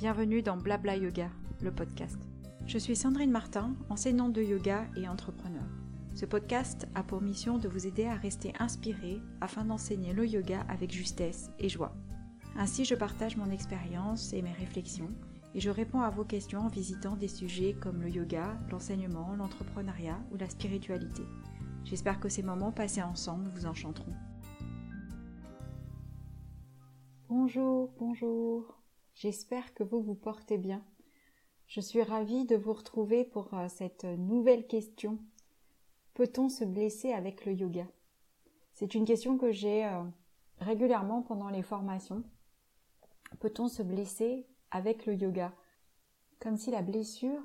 Bienvenue dans Blabla Yoga, le podcast. Je suis Sandrine Martin, enseignante de yoga et entrepreneur. Ce podcast a pour mission de vous aider à rester inspiré afin d'enseigner le yoga avec justesse et joie. Ainsi, je partage mon expérience et mes réflexions et je réponds à vos questions en visitant des sujets comme le yoga, l'enseignement, l'entrepreneuriat ou la spiritualité. J'espère que ces moments passés ensemble vous enchanteront. Bonjour, bonjour. J'espère que vous vous portez bien. Je suis ravie de vous retrouver pour cette nouvelle question. Peut-on se blesser avec le yoga ? C'est une question que j'ai régulièrement pendant les formations. Peut-on se blesser avec le yoga ? Comme si la blessure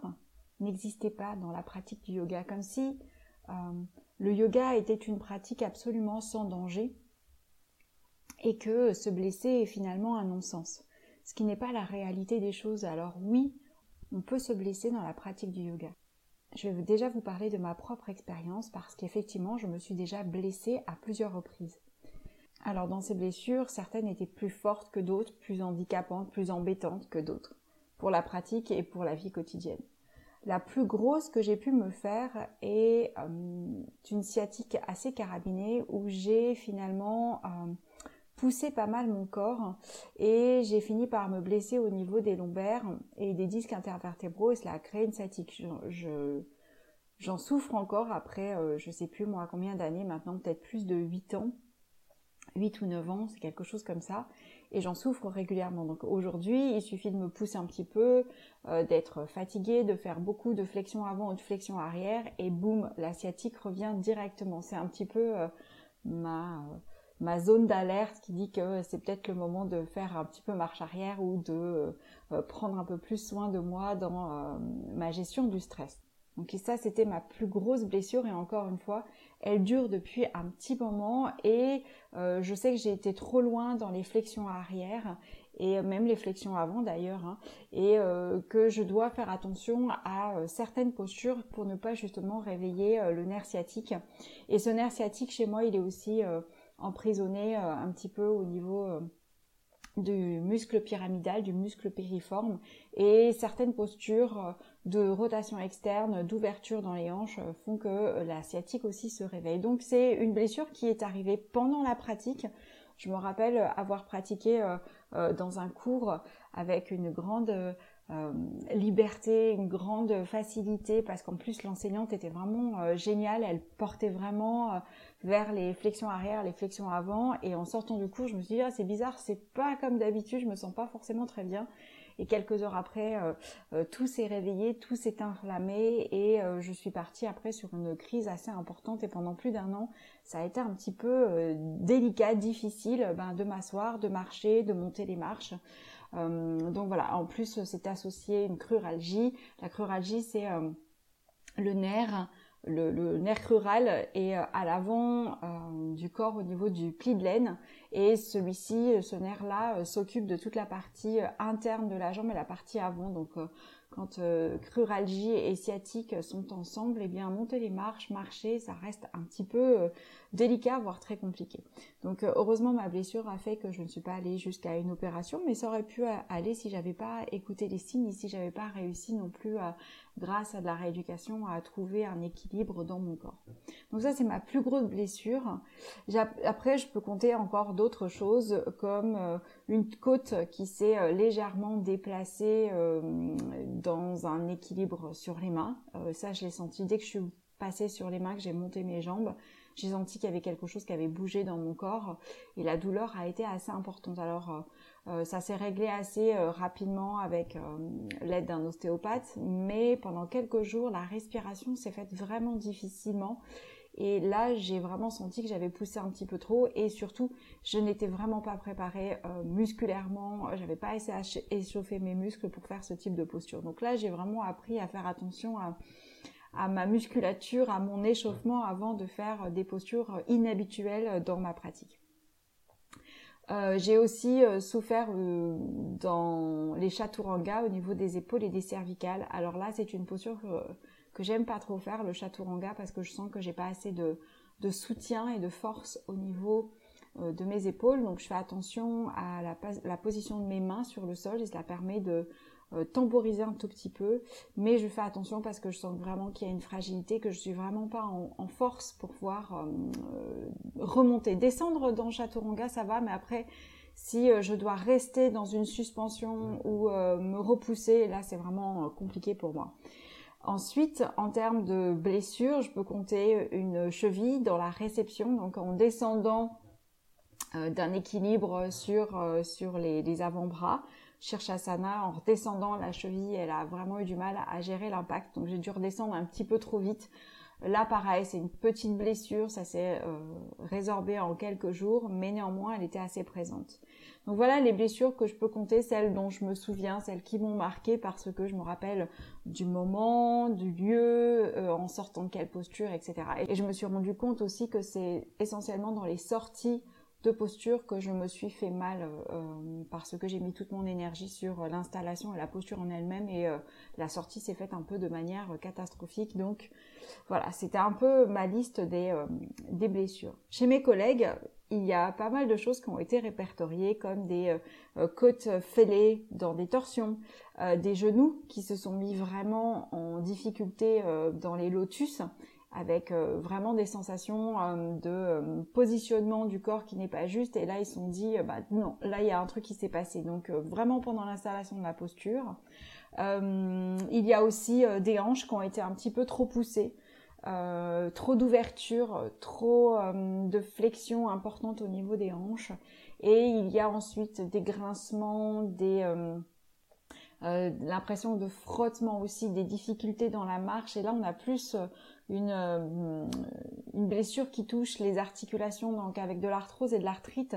n'existait pas dans la pratique du yoga, comme si le yoga était une pratique absolument sans danger et que se blesser est finalement un non-sens, ce qui n'est pas la réalité des choses. Alors oui, on peut se blesser dans la pratique du yoga. Je vais déjà vous parler de ma propre expérience parce qu'effectivement, je me suis déjà blessée à plusieurs reprises. Alors dans ces blessures, certaines étaient plus fortes que d'autres, plus handicapantes, plus embêtantes que d'autres, pour la pratique et pour la vie quotidienne. La plus grosse que j'ai pu me faire est une sciatique assez carabinée où j'ai finalement poussé pas mal mon corps et j'ai fini par me blesser au niveau des lombaires et des disques intervertébraux et cela a créé une sciatique. J'en souffre encore après, je sais plus moi combien d'années maintenant, peut-être plus de 8 ans, 8 ou 9 ans, c'est quelque chose comme ça. Et j'en souffre régulièrement. Donc aujourd'hui, il suffit de me pousser un petit peu, d'être fatiguée, de faire beaucoup de flexions avant ou de flexions arrière, et boum, la sciatique revient directement. C'est un petit peu ma zone d'alerte qui dit que c'est peut-être le moment de faire un petit peu marche arrière ou de prendre un peu plus soin de moi dans ma gestion du stress. Donc ça, c'était ma plus grosse blessure et encore une fois, elle dure depuis un petit moment et je sais que j'ai été trop loin dans les flexions arrière et même les flexions avant d'ailleurs et que je dois faire attention à certaines postures pour ne pas justement réveiller le nerf sciatique. Et ce nerf sciatique chez moi, il est aussi emprisonné un petit peu au niveau du muscle pyramidal, du muscle piriforme et certaines postures de rotation externe, d'ouverture dans les hanches font que la sciatique aussi se réveille. Donc c'est une blessure qui est arrivée pendant la pratique. Je me rappelle avoir pratiqué dans un cours avec une grande liberté, une grande facilité parce qu'en plus l'enseignante était vraiment géniale, elle portait vraiment vers les flexions arrière, les flexions avant et en sortant du cours je me suis dit ah, c'est bizarre, c'est pas comme d'habitude, je me sens pas forcément très bien. Et quelques heures après, tout s'est réveillé, tout s'est inflammé et je suis partie après sur une crise assez importante et pendant plus d'un an, ça a été un petit peu délicat, difficile de m'asseoir, de marcher, de monter les marches. Donc voilà, en plus c'est associé une cruralgie. La cruralgie c'est le nerf. Le nerf crural est à l'avant du corps au niveau du pli de l'aine et celui-ci, ce nerf-là, s'occupe de toute la partie interne de la jambe et la partie avant. Donc quand cruralgie et sciatique sont ensemble, eh bien monter les marches, marcher, ça reste un petit peu délicat, voire très compliqué. Donc heureusement ma blessure a fait que je ne suis pas allée jusqu'à une opération, mais ça aurait pu aller si j'avais pas écouté les signes et si j'avais pas réussi non plus grâce à de la rééducation, à trouver un équilibre dans mon corps. Donc ça, c'est ma plus grosse blessure. Après, je peux compter encore d'autres choses, comme une côte qui s'est légèrement déplacée dans un équilibre sur les mains. Ça, je l'ai senti dès que je suis passée sur les mains, que j'ai monté mes jambes. J'ai senti qu'il y avait quelque chose qui avait bougé dans mon corps et la douleur a été assez importante. Alors, ça s'est réglé assez rapidement avec l'aide d'un ostéopathe, mais pendant quelques jours, la respiration s'est faite vraiment difficilement. Et là, j'ai vraiment senti que j'avais poussé un petit peu trop et surtout, je n'étais vraiment pas préparée musculairement. J'avais pas essayé à échauffer mes muscles pour faire ce type de posture. Donc là, j'ai vraiment appris à faire attention à ma musculature, à mon échauffement avant de faire des postures inhabituelles dans ma pratique. J'ai aussi souffert dans les chaturanga au niveau des épaules et des cervicales. Alors là, c'est une posture que j'aime pas trop faire, le chaturanga, parce que je sens que j'ai pas assez de soutien et de force au niveau de mes épaules. Donc, je fais attention à la position de mes mains sur le sol et cela permet de temporiser un tout petit peu. Mais je fais attention parce que je sens vraiment qu'il y a une fragilité, que je suis vraiment pas en force pour pouvoir remonter. Descendre dans Chaturanga, ça va, mais après, si je dois rester dans une suspension ou me repousser, là, c'est vraiment compliqué pour moi. Ensuite, en termes de blessures, je peux compter une cheville dans la réception, donc en descendant d'un équilibre sur les avant-bras. Chirchasana, en redescendant, la cheville, elle a vraiment eu du mal à gérer l'impact, donc j'ai dû redescendre un petit peu trop vite. Là, pareil, c'est une petite blessure, ça s'est résorbé en quelques jours, mais néanmoins, elle était assez présente. Donc voilà les blessures que je peux compter, celles dont je me souviens, celles qui m'ont marquée parce que je me rappelle du moment, du lieu, en sortant de quelle posture, etc. Et je me suis rendu compte aussi que c'est essentiellement dans les sorties de posture que je me suis fait mal parce que j'ai mis toute mon énergie sur l'installation et la posture en elle-même et la sortie s'est faite un peu de manière catastrophique. Donc voilà, c'était un peu ma liste des blessures. Chez mes collègues, il y a pas mal de choses qui ont été répertoriées comme des côtes fêlées dans des torsions, des genoux qui se sont mis vraiment en difficulté dans les lotus avec vraiment des sensations de positionnement du corps qui n'est pas juste. Et là, ils se sont dit, bah non, là, il y a un truc qui s'est passé. Donc, vraiment pendant l'installation de la posture. Il y a aussi des hanches qui ont été un petit peu trop poussées. Trop d'ouverture, trop de flexion importante au niveau des hanches. Et il y a ensuite des grincements, l'impression de frottement aussi, des difficultés dans la marche. Et là, on a plus une blessure qui touche les articulations, donc avec de l'arthrose et de l'arthrite.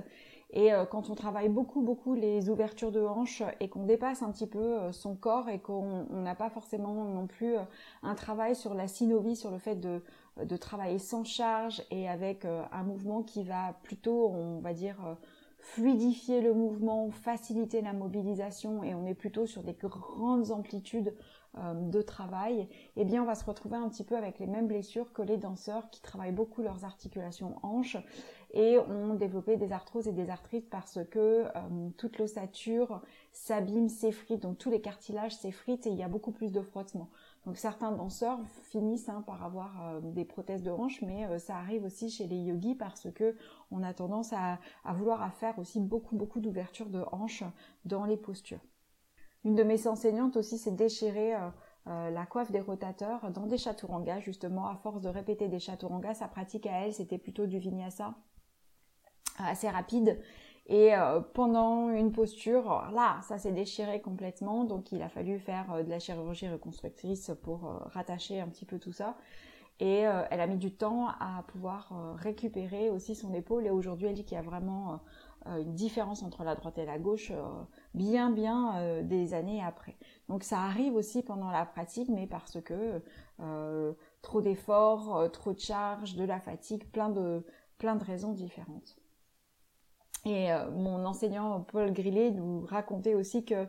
Et quand on travaille beaucoup les ouvertures de hanches et qu'on dépasse un petit peu son corps et qu'on n'a pas forcément non plus un travail sur la synovie, sur le fait de travailler sans charge et avec un mouvement qui va plutôt, on va dire, fluidifier le mouvement, faciliter la mobilisation et on est plutôt sur des grandes amplitudes de travail, eh bien on va se retrouver un petit peu avec les mêmes blessures que les danseurs qui travaillent beaucoup leurs articulations hanches et ont développé des arthroses et des arthrites parce que toute l'ossature s'abîme, s'effrite, donc tous les cartilages s'effritent et il y a beaucoup plus de frottement. Donc certains danseurs finissent par avoir des prothèses de hanches, mais ça arrive aussi chez les yogis parce que on a tendance à vouloir à faire aussi beaucoup d'ouvertures de hanches dans les postures. Une de mes enseignantes aussi s'est déchirée la coiffe des rotateurs dans des chaturangas, justement, à force de répéter des chaturangas. Sa pratique à elle, c'était plutôt du vinyasa assez rapide. Et pendant une posture, là, ça s'est déchiré complètement. Donc, il a fallu faire de la chirurgie reconstructrice pour rattacher un petit peu tout ça. Et elle a mis du temps à pouvoir récupérer aussi son épaule. Et aujourd'hui, elle dit qu'il y a vraiment une différence entre la droite et la gauche bien des années après. Donc, ça arrive aussi pendant la pratique, mais parce que trop d'efforts, trop de charges, de la fatigue, plein de raisons différentes. Et mon enseignant Paul Grillet nous racontait aussi que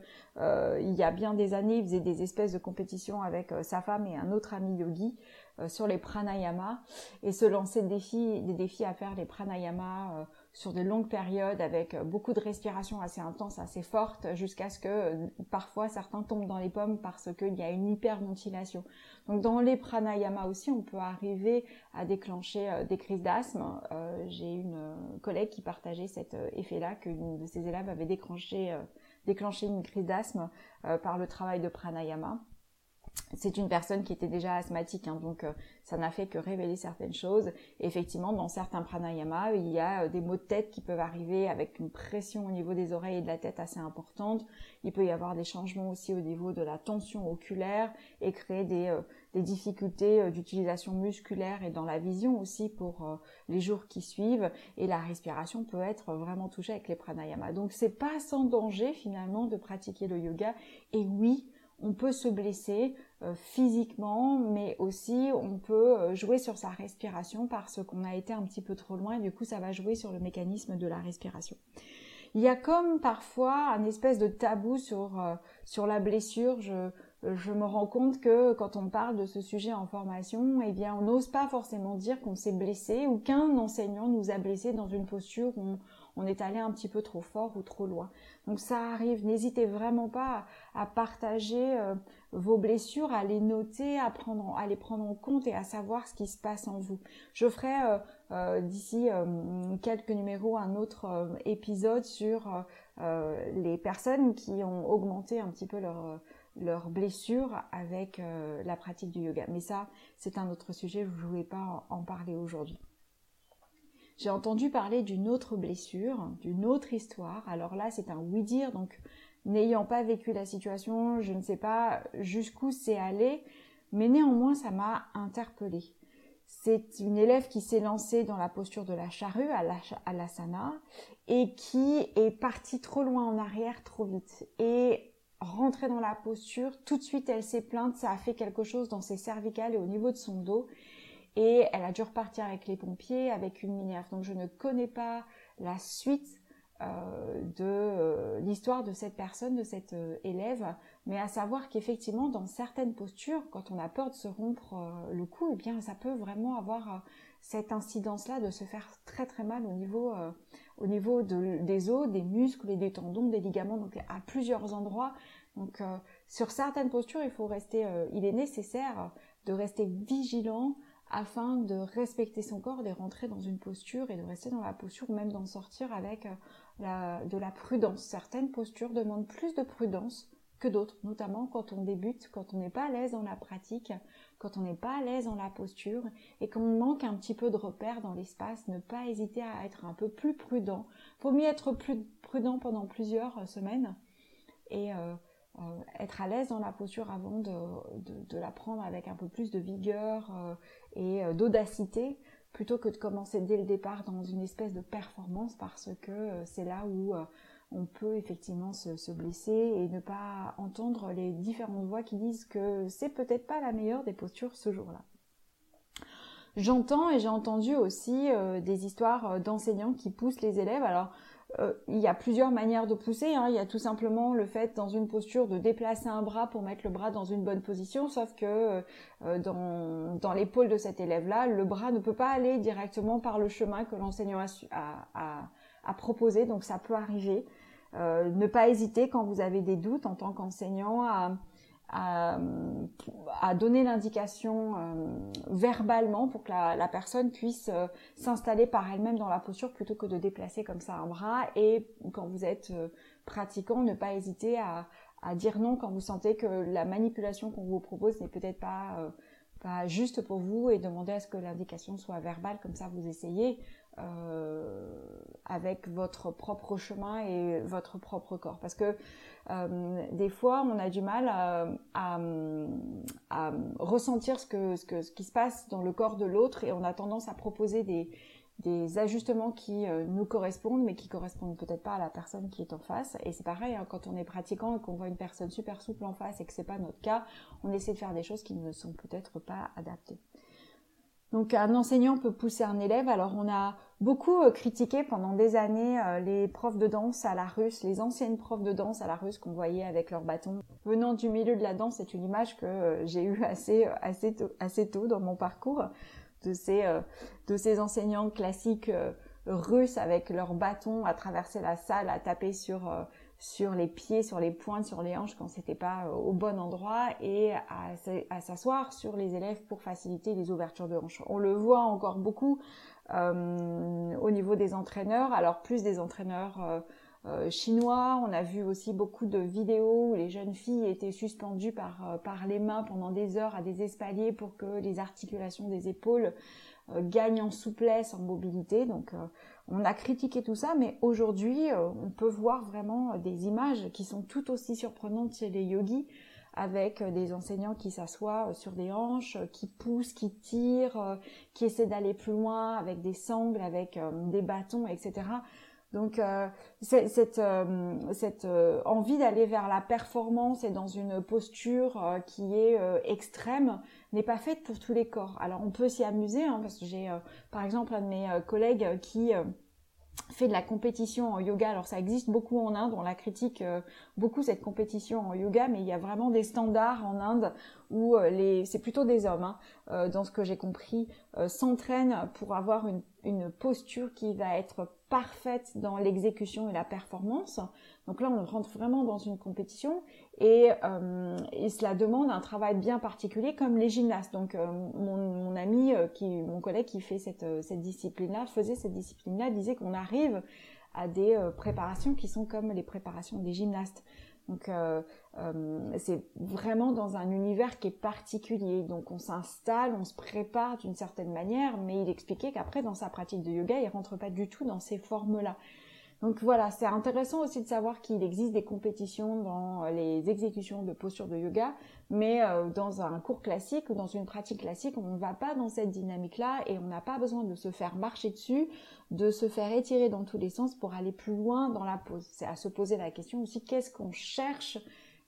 il y a bien des années, il faisait des espèces de compétitions avec sa femme et un autre ami yogi sur les pranayamas et se lançait des défis à faire les pranayamas sur de longues périodes avec beaucoup de respiration assez intense, assez forte, jusqu'à ce que parfois certains tombent dans les pommes parce qu'il y a une hyperventilation. Donc dans les pranayamas aussi, on peut arriver à déclencher des crises d'asthme. J'ai une collègue qui partageait cet effet-là, qu'une de ses élèves avait déclenché une crise d'asthme par le travail de pranayama. C'est une personne qui était déjà asthmatique, hein, donc ça n'a fait que révéler certaines choses. Et effectivement, dans certains pranayamas, il y a des maux de tête qui peuvent arriver avec une pression au niveau des oreilles et de la tête assez importante. Il peut y avoir des changements aussi au niveau de la tension oculaire et créer des difficultés d'utilisation musculaire et dans la vision aussi pour les jours qui suivent. Et la respiration peut être vraiment touchée avec les pranayamas. Donc c'est pas sans danger finalement de pratiquer le yoga. Et oui, on peut se blesser physiquement, mais aussi on peut jouer sur sa respiration parce qu'on a été un petit peu trop loin et du coup ça va jouer sur le mécanisme de la respiration. Il y a comme parfois un espèce de tabou sur la blessure. Je je me rends compte que quand on parle de ce sujet en formation, eh bien, on n'ose pas forcément dire qu'on s'est blessé ou qu'un enseignant nous a blessé dans une posture où on est allé un petit peu trop fort ou trop loin. Donc ça arrive, n'hésitez vraiment pas à partager vos blessures, à les noter, à les prendre en compte et à savoir ce qui se passe en vous. Je ferai d'ici quelques numéros un autre épisode sur les personnes qui ont augmenté un petit peu leurs blessures avec la pratique du yoga. Mais ça, c'est un autre sujet, je ne voulais pas en parler aujourd'hui. J'ai entendu parler d'une autre blessure, d'une autre histoire. Alors là, c'est un oui-dire, donc n'ayant pas vécu la situation, je ne sais pas jusqu'où c'est allé, mais néanmoins, ça m'a interpellée. C'est une élève qui s'est lancée dans la posture de la charrue, à l'asana, et qui est partie trop loin en arrière, trop vite. Et rentrée dans la posture, tout de suite elle s'est plainte, ça a fait quelque chose dans ses cervicales et au niveau de son dos et elle a dû repartir avec les pompiers, avec une minerve. Donc je ne connais pas la suite de l'histoire de cette personne, de cette élève, mais à savoir qu'effectivement dans certaines postures, quand on a peur de se rompre le cou, eh bien ça peut vraiment avoir cette incidence-là de se faire très très mal au niveau des os, des muscles et des tendons, des ligaments, donc à plusieurs endroits. Donc sur certaines postures, il est nécessaire de rester vigilant afin de respecter son corps, de rentrer dans une posture et de rester dans la posture, ou même d'en sortir avec de la prudence. Certaines postures demandent plus de prudence que d'autres, notamment quand on débute, quand on n'est pas à l'aise dans la pratique, quand on n'est pas à l'aise dans la posture et qu'on manque un petit peu de repères dans l'espace, ne pas hésiter à être un peu plus prudent. Il vaut mieux être plus prudent pendant plusieurs semaines et être à l'aise dans la posture avant de la prendre avec un peu plus de vigueur et d'audacité, plutôt que de commencer dès le départ dans une espèce de performance, parce que c'est là où on peut effectivement se blesser et ne pas entendre les différentes voix qui disent que c'est peut-être pas la meilleure des postures ce jour-là. J'entends et j'ai entendu aussi des histoires d'enseignants qui poussent les élèves. Alors, il y a plusieurs manières de pousser, hein. Il y a tout simplement le fait dans une posture de déplacer un bras pour mettre le bras dans une bonne position, sauf que dans l'épaule de cet élève-là, le bras ne peut pas aller directement par le chemin que l'enseignant a proposé, donc ça peut arriver. Ne pas hésiter quand vous avez des doutes en tant qu'enseignant à donner l'indication verbalement pour que la personne puisse s'installer par elle-même dans la posture plutôt que de déplacer comme ça un bras. Et quand vous êtes pratiquant, ne pas hésiter à dire non quand vous sentez que la manipulation qu'on vous propose n'est peut-être pas juste pour vous, et demander à ce que l'indication soit verbale, comme ça vous essayez avec votre propre chemin et votre propre corps. Parce que des fois, on a du mal à ressentir ce qui se passe dans le corps de l'autre, et on a tendance à proposer des ajustements qui nous correspondent, mais qui correspondent peut-être pas à la personne qui est en face. Et c'est pareil, hein, quand on est pratiquant et qu'on voit une personne super souple en face et que c'est pas notre cas, on essaie de faire des choses qui ne sont peut-être pas adaptées. Donc un enseignant peut pousser un élève. Alors on a beaucoup critiqué pendant des années les profs de danse à la russe, les anciennes profs de danse à la russe qu'on voyait avec leur bâton. Venant du milieu de la danse, c'est une image que j'ai eue assez tôt dans mon parcours, de ces enseignants classiques russes avec leur bâton à traverser la salle, à taper sur les pieds, sur les pointes, sur les hanches quand c'était pas au bon endroit, et à s'asseoir sur les élèves pour faciliter les ouvertures de hanches. On le voit encore beaucoup au niveau des entraîneurs, alors plus des entraîneurs chinois. On a vu aussi beaucoup de vidéos où les jeunes filles étaient suspendues par les mains pendant des heures à des espaliers pour que les articulations des épaules gagnent en souplesse, en mobilité. Donc on a critiqué tout ça, mais aujourd'hui on peut voir vraiment des images qui sont tout aussi surprenantes chez les yogis, avec des enseignants qui s'assoient sur des hanches, qui poussent, qui tirent, qui essaient d'aller plus loin avec des sangles, avec des bâtons, etc. Donc cette envie d'aller vers la performance et dans une posture qui est extrême n'est pas faite pour tous les corps. Alors on peut s'y amuser, hein, parce que j'ai par exemple un de mes collègues qui fait de la compétition en yoga. Alors, ça existe beaucoup en Inde, on la critique beaucoup cette compétition en yoga, mais il y a vraiment des standards en Inde où c'est plutôt des hommes, dans ce que j'ai compris, s'entraînent pour avoir une posture qui va être parfaite dans l'exécution et la performance. Donc là, on rentre vraiment dans une compétition et cela demande un travail bien particulier comme les gymnastes. Donc mon ami, mon collègue qui fait cette discipline-là, faisait cette discipline-là, disait qu'on arrive à des préparations qui sont comme les préparations des gymnastes. Donc c'est vraiment dans un univers qui est particulier. Donc on s'installe, on se prépare d'une certaine manière, mais il expliquait qu'après dans sa pratique de yoga, il ne rentre pas du tout dans ces formes-là. Donc voilà, c'est intéressant aussi de savoir qu'il existe des compétitions dans les exécutions de postures de yoga, mais dans un cours classique ou dans une pratique classique, on ne va pas dans cette dynamique-là et on n'a pas besoin de se faire marcher dessus, de se faire étirer dans tous les sens pour aller plus loin dans la pose. C'est à se poser la question aussi, qu'est-ce qu'on cherche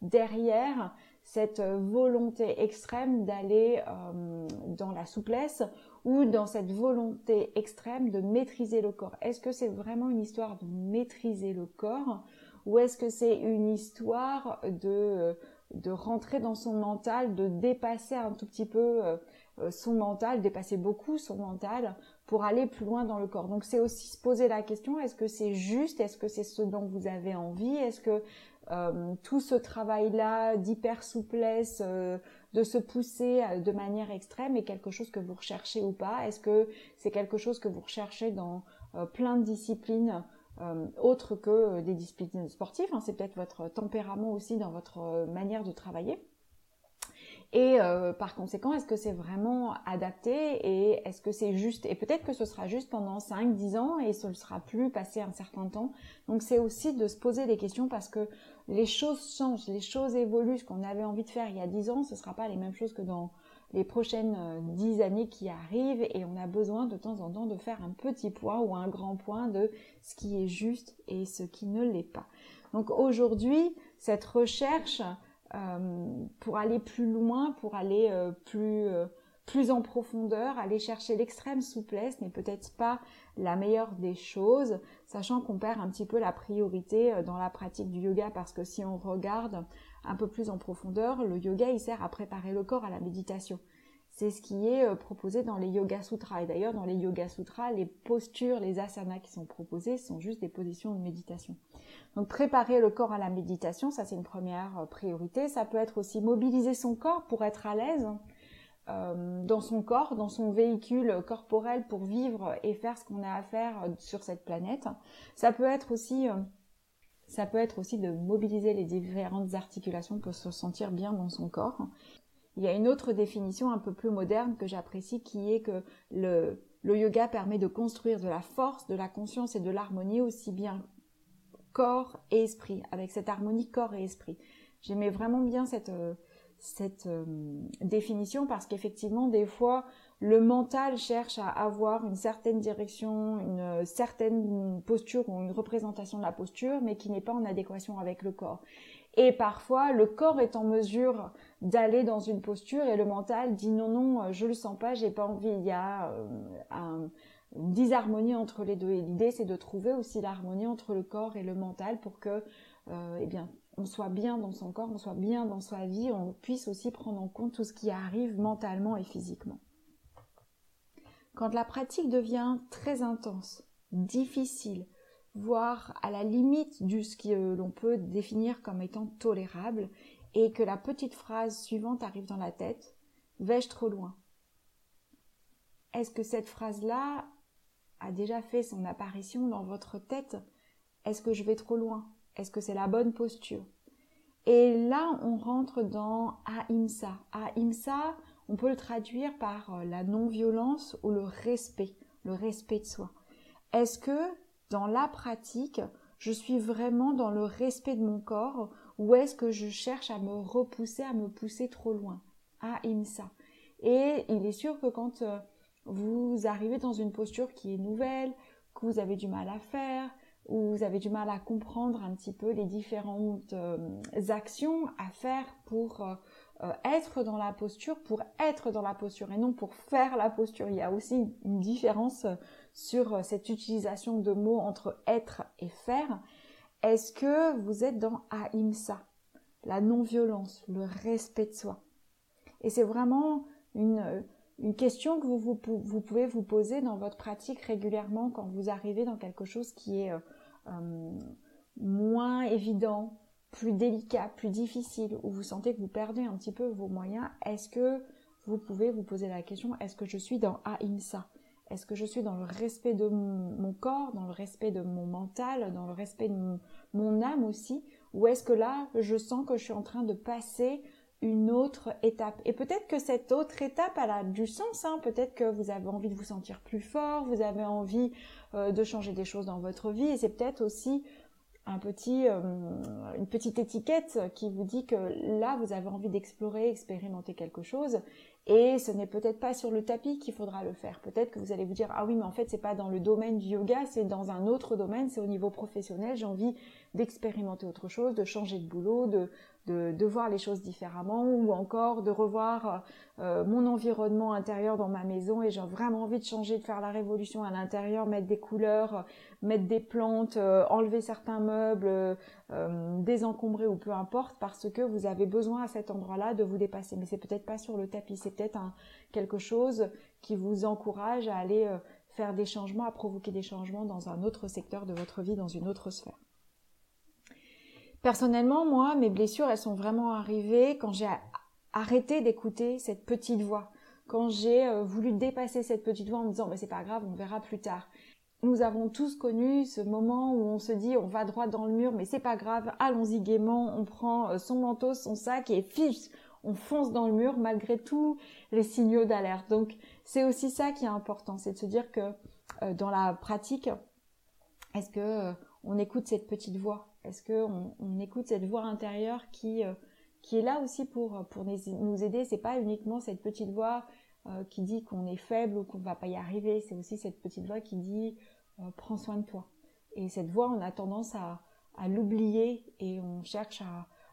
derrière cette volonté extrême d'aller dans la souplesse ou dans cette volonté extrême de maîtriser le corps. Est-ce que c'est vraiment une histoire de maîtriser le corps ou est-ce que c'est une histoire de rentrer dans son mental, de dépasser un tout petit peu son mental, dépasser beaucoup son mental pour aller plus loin dans le corps. Donc c'est aussi se poser la question, est-ce que c'est juste, est-ce que c'est ce dont vous avez envie, est-ce que tout ce travail-là d'hyper souplesse, de se pousser de manière extrême est quelque chose que vous recherchez ou pas? Est-ce que c'est quelque chose que vous recherchez dans plein de disciplines autres que des disciplines sportives, C'est peut-être votre tempérament aussi dans votre manière de travailler. Et par conséquent, est-ce que c'est vraiment adapté et est-ce que c'est juste? Et peut-être que ce sera juste pendant 5-10 ans et ce ne sera plus passé un certain temps. Donc c'est aussi de se poser des questions parce que les choses changent, les choses évoluent. Ce qu'on avait envie de faire il y a 10 ans, ce ne sera pas les mêmes choses que dans les prochaines 10 années qui arrivent et on a besoin de temps en temps de faire un petit point ou un grand point de ce qui est juste et ce qui ne l'est pas. Donc aujourd'hui, cette recherche pour aller plus loin, pour aller plus en profondeur, aller chercher l'extrême souplesse n'est peut-être pas la meilleure des choses, sachant qu'on perd un petit peu la priorité dans la pratique du yoga parce que si on regarde un peu plus en profondeur, le yoga il sert à préparer le corps à la méditation. C'est ce qui est proposé dans les Yoga Sutras. Et d'ailleurs, dans les Yoga Sutras, les postures, les asanas qui sont proposées sont juste des positions de méditation. Donc, préparer le corps à la méditation, ça c'est une première priorité. Ça peut être aussi mobiliser son corps pour être à l'aise dans son corps, dans son véhicule corporel pour vivre et faire ce qu'on a à faire sur cette planète. Ça peut être aussi de mobiliser les différentes articulations pour se sentir bien dans son corps. Il y a une autre définition un peu plus moderne que j'apprécie qui est que le yoga permet de construire de la force, de la conscience et de l'harmonie aussi bien corps et esprit, avec cette harmonie corps et esprit. J'aimais vraiment bien cette définition parce qu'effectivement, des fois, le mental cherche à avoir une certaine direction, une certaine posture ou une représentation de la posture, mais qui n'est pas en adéquation avec le corps. Et parfois, le corps est en mesure d'aller dans une posture et le mental dit non, je le sens pas, j'ai pas envie. Il y a une disharmonie entre les deux. Et l'idée, c'est de trouver aussi l'harmonie entre le corps et le mental pour que, on soit bien dans son corps, on soit bien dans sa vie, on puisse aussi prendre en compte tout ce qui arrive mentalement et physiquement. Quand la pratique devient très intense, difficile, voire à la limite de ce que l'on peut définir comme étant tolérable, et que la petite phrase suivante arrive dans la tête, « vais-je trop loin ?» Est-ce que cette phrase-là a déjà fait son apparition dans votre tête ? Est-ce que je vais trop loin ? Est-ce que c'est la bonne posture ? Et là, on rentre dans Ahimsa. Ahimsa, on peut le traduire par la non-violence ou le respect de soi. Est-ce que dans la pratique, je suis vraiment dans le respect de mon corps ou est-ce que je cherche à me repousser, à me pousser trop loin ? Ahimsa. Et il est sûr que quand vous arrivez dans une posture qui est nouvelle, que vous avez du mal à faire, ou vous avez du mal à comprendre un petit peu les différentes actions à faire pour être dans la posture, et non pour faire la posture. Il y a aussi une différence sur cette utilisation de mots entre être et faire, est-ce que vous êtes dans Ahimsa, la non-violence, le respect de soi? Et c'est vraiment une question que vous pouvez vous poser dans votre pratique régulièrement quand vous arrivez dans quelque chose qui est moins évident, plus délicat, plus difficile, où vous sentez que vous perdez un petit peu vos moyens. Est-ce que vous pouvez vous poser la question, est-ce que je suis dans Ahimsa? Est-ce que je suis dans le respect de mon corps, dans le respect de mon mental, dans le respect de mon âme aussi? Ou est-ce que là, je sens que je suis en train de passer une autre étape? Et peut-être que cette autre étape, elle a du sens, hein. Peut-être que vous avez envie de vous sentir plus fort, vous avez envie de changer des choses dans votre vie. Et c'est peut-être aussi une petite étiquette qui vous dit que là, vous avez envie d'explorer, expérimenter quelque chose. Et ce n'est peut-être pas sur le tapis qu'il faudra le faire. Peut-être que vous allez vous dire « Ah oui, mais en fait, c'est pas dans le domaine du yoga, c'est dans un autre domaine, c'est au niveau professionnel, j'ai envie d'expérimenter autre chose, de changer de boulot, de voir les choses différemment ou encore de revoir mon environnement intérieur dans ma maison et j'ai vraiment envie de changer, de faire la révolution à l'intérieur, mettre des couleurs, mettre des plantes, enlever certains meubles, désencombrer ou peu importe parce que vous avez besoin à cet endroit-là de vous dépasser. Mais c'est peut-être pas sur le tapis, c'est peut-être quelque chose qui vous encourage à aller faire des changements, à provoquer des changements dans un autre secteur de votre vie, dans une autre sphère. Personnellement, moi, mes blessures, elles sont vraiment arrivées quand j'ai arrêté d'écouter cette petite voix, quand j'ai voulu dépasser cette petite voix en me disant bah, « c'est pas grave, on verra plus tard ». Nous avons tous connu ce moment où on se dit « on va droit dans le mur, mais c'est pas grave, allons-y gaiement, on prend son manteau, son sac et fiche, on fonce dans le mur malgré tous les signaux d'alerte ». Donc, c'est aussi ça qui est important, c'est de se dire que dans la pratique, est-ce que on écoute cette petite voix ? Est-ce qu'on écoute cette voix intérieure qui est là aussi pour nous aider? C'est pas uniquement cette petite voix qui dit qu'on est faible ou qu'on va pas y arriver. C'est aussi cette petite voix qui dit « prends soin de toi ». Et cette voix, on a tendance à l'oublier et on cherche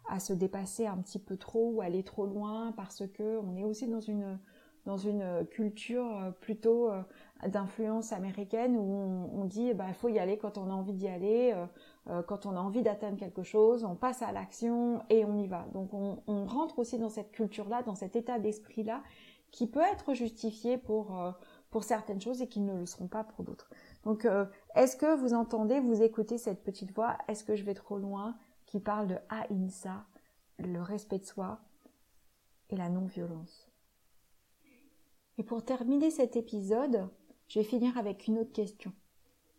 à se dépasser un petit peu trop ou aller trop loin parce qu'on est aussi dans une culture plutôt d'influence américaine où on dit bah, « il faut y aller quand on a envie d'y aller ». Quand on a envie d'atteindre quelque chose, on passe à l'action et on y va. Donc on rentre aussi dans cette culture-là, dans cet état d'esprit-là, qui peut être justifié pour certaines choses et qui ne le seront pas pour d'autres. Donc est-ce que vous entendez, vous écoutez cette petite voix, est-ce que je vais trop loin, qui parle de Ahimsa, le respect de soi et la non-violence. Et pour terminer cet épisode, je vais finir avec une autre question.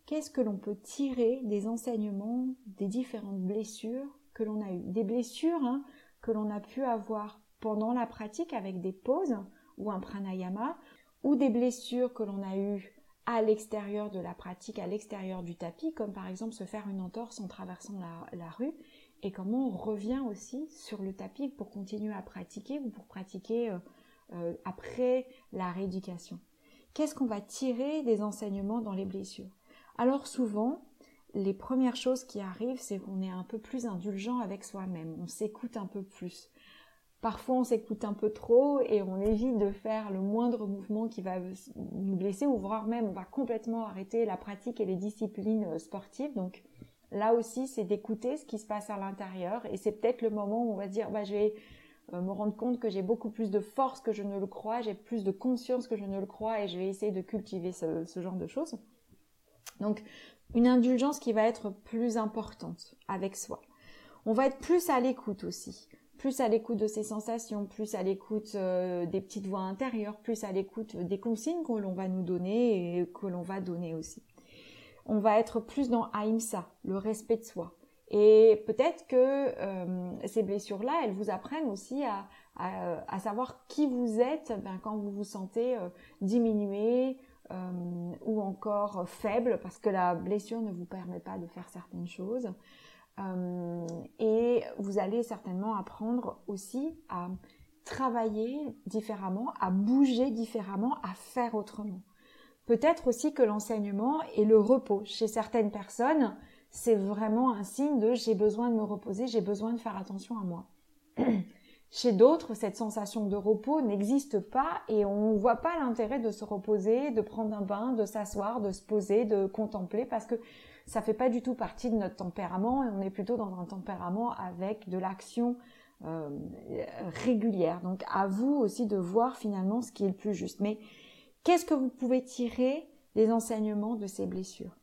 Qu'est-ce que l'on peut tirer des enseignements, des différentes blessures que l'on a eues? Des blessures que l'on a pu avoir pendant la pratique avec des pauses ou un pranayama, ou des blessures que l'on a eues à l'extérieur de la pratique, à l'extérieur du tapis, comme par exemple se faire une entorse en traversant la rue, et comment on revient aussi sur le tapis pour continuer à pratiquer ou pour pratiquer après la rééducation. Qu'est-ce qu'on va tirer des enseignements dans les blessures? Alors souvent, les premières choses qui arrivent, c'est qu'on est un peu plus indulgent avec soi-même, on s'écoute un peu plus. Parfois, on s'écoute un peu trop et on évite de faire le moindre mouvement qui va nous blesser, ou voire même, on va complètement arrêter la pratique et les disciplines sportives. Donc là aussi, c'est d'écouter ce qui se passe à l'intérieur et c'est peut-être le moment où on va se dire « bah, je vais me rendre compte que j'ai beaucoup plus de force que je ne le crois, j'ai plus de conscience que je ne le crois et je vais essayer de cultiver ce genre de choses ». Donc, une indulgence qui va être plus importante avec soi. On va être plus à l'écoute aussi, plus à l'écoute de ses sensations, plus à l'écoute des petites voix intérieures, plus à l'écoute des consignes que l'on va nous donner et que l'on va donner aussi. On va être plus dans Ahimsa, le respect de soi. Et peut-être que ces blessures-là, elles vous apprennent aussi à savoir qui vous êtes quand vous vous sentez diminué, ou encore faible parce que la blessure ne vous permet pas de faire certaines choses et vous allez certainement apprendre aussi à travailler différemment, à bouger différemment, à faire autrement. Peut-être aussi que l'enseignement et le repos chez certaines personnes, c'est vraiment un signe de j'ai besoin de me reposer, j'ai besoin de faire attention à moi. Chez d'autres, cette sensation de repos n'existe pas et on ne voit pas l'intérêt de se reposer, de prendre un bain, de s'asseoir, de se poser, de contempler, parce que ça ne fait pas du tout partie de notre tempérament et on est plutôt dans un tempérament avec de l'action régulière. Donc à vous aussi de voir finalement ce qui est le plus juste. Mais qu'est-ce que vous pouvez tirer des enseignements de ces blessures ?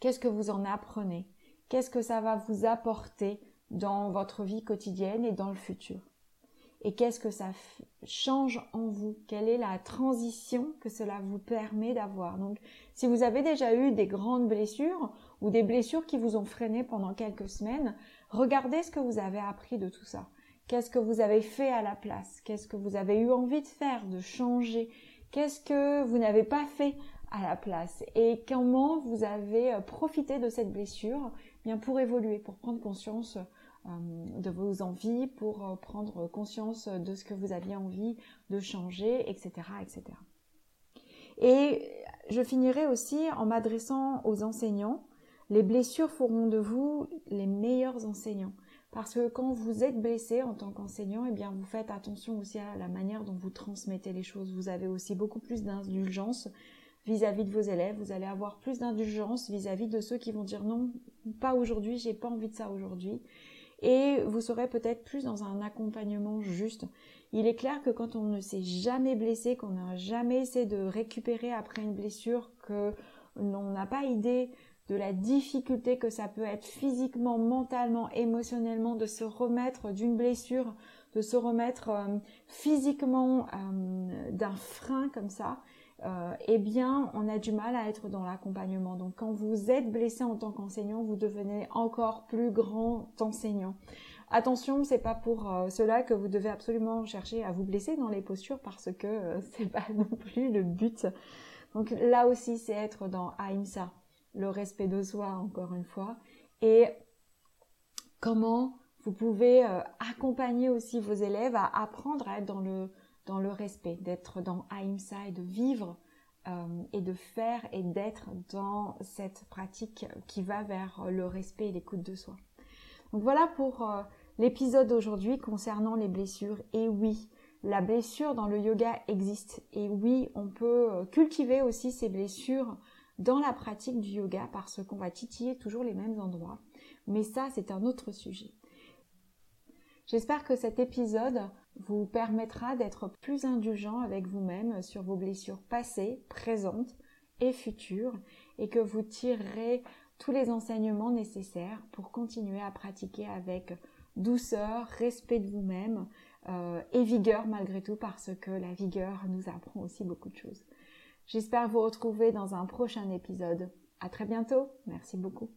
Qu'est-ce que vous en apprenez ? Qu'est-ce que ça va vous apporter ? Dans votre vie quotidienne et dans le futur. Et qu'est-ce que ça change en vous ? Quelle est la transition que cela vous permet d'avoir ? Donc, si vous avez déjà eu des grandes blessures ou des blessures qui vous ont freiné pendant quelques semaines, regardez ce que vous avez appris de tout ça. Qu'est-ce que vous avez fait à la place ? Qu'est-ce que vous avez eu envie de faire, de changer ? Qu'est-ce que vous n'avez pas fait à la place ? Et comment vous avez profité de cette blessure ? Bien pour évoluer, pour prendre conscience de vos envies, pour prendre conscience de ce que vous aviez envie de changer, etc., etc. Et je finirai aussi en m'adressant aux enseignants. Les blessures feront de vous les meilleurs enseignants. Parce que quand vous êtes blessé en tant qu'enseignant, eh bien vous faites attention aussi à la manière dont vous transmettez les choses. Vous avez aussi beaucoup plus d'indulgence vis-à-vis de vos élèves, vous allez avoir plus d'indulgence vis-à-vis de ceux qui vont dire non, pas aujourd'hui, j'ai pas envie de ça aujourd'hui. Et vous serez peut-être plus dans un accompagnement juste. Il est clair que quand on ne s'est jamais blessé, qu'on n'a jamais essayé de récupérer après une blessure, que l'on n'a pas idée de la difficulté que ça peut être physiquement, mentalement, émotionnellement, de se remettre d'une blessure, de se remettre physiquement d'un frein comme ça, eh bien, on a du mal à être dans l'accompagnement. Donc, quand vous êtes blessé en tant qu'enseignant, vous devenez encore plus grand enseignant. Attention, c'est pas pour cela que vous devez absolument chercher à vous blesser dans les postures, parce que c'est pas non plus le but. Donc, là aussi, c'est être dans Ahimsa, le respect de soi, encore une fois. Et comment vous pouvez accompagner aussi vos élèves à apprendre à être dans le respect, d'être dans Ahimsa et de vivre et de faire et d'être dans cette pratique qui va vers le respect et l'écoute de soi. Donc voilà pour l'épisode d'aujourd'hui concernant les blessures. Et oui, la blessure dans le yoga existe. Et oui, on peut cultiver aussi ces blessures dans la pratique du yoga parce qu'on va titiller toujours les mêmes endroits. Mais ça, c'est un autre sujet. J'espère que cet épisode vous permettra d'être plus indulgent avec vous-même sur vos blessures passées, présentes et futures, et que vous tirerez tous les enseignements nécessaires pour continuer à pratiquer avec douceur, respect de vous-même et vigueur malgré tout, parce que la vigueur nous apprend aussi beaucoup de choses. J'espère vous retrouver dans un prochain épisode. À très bientôt. Merci beaucoup.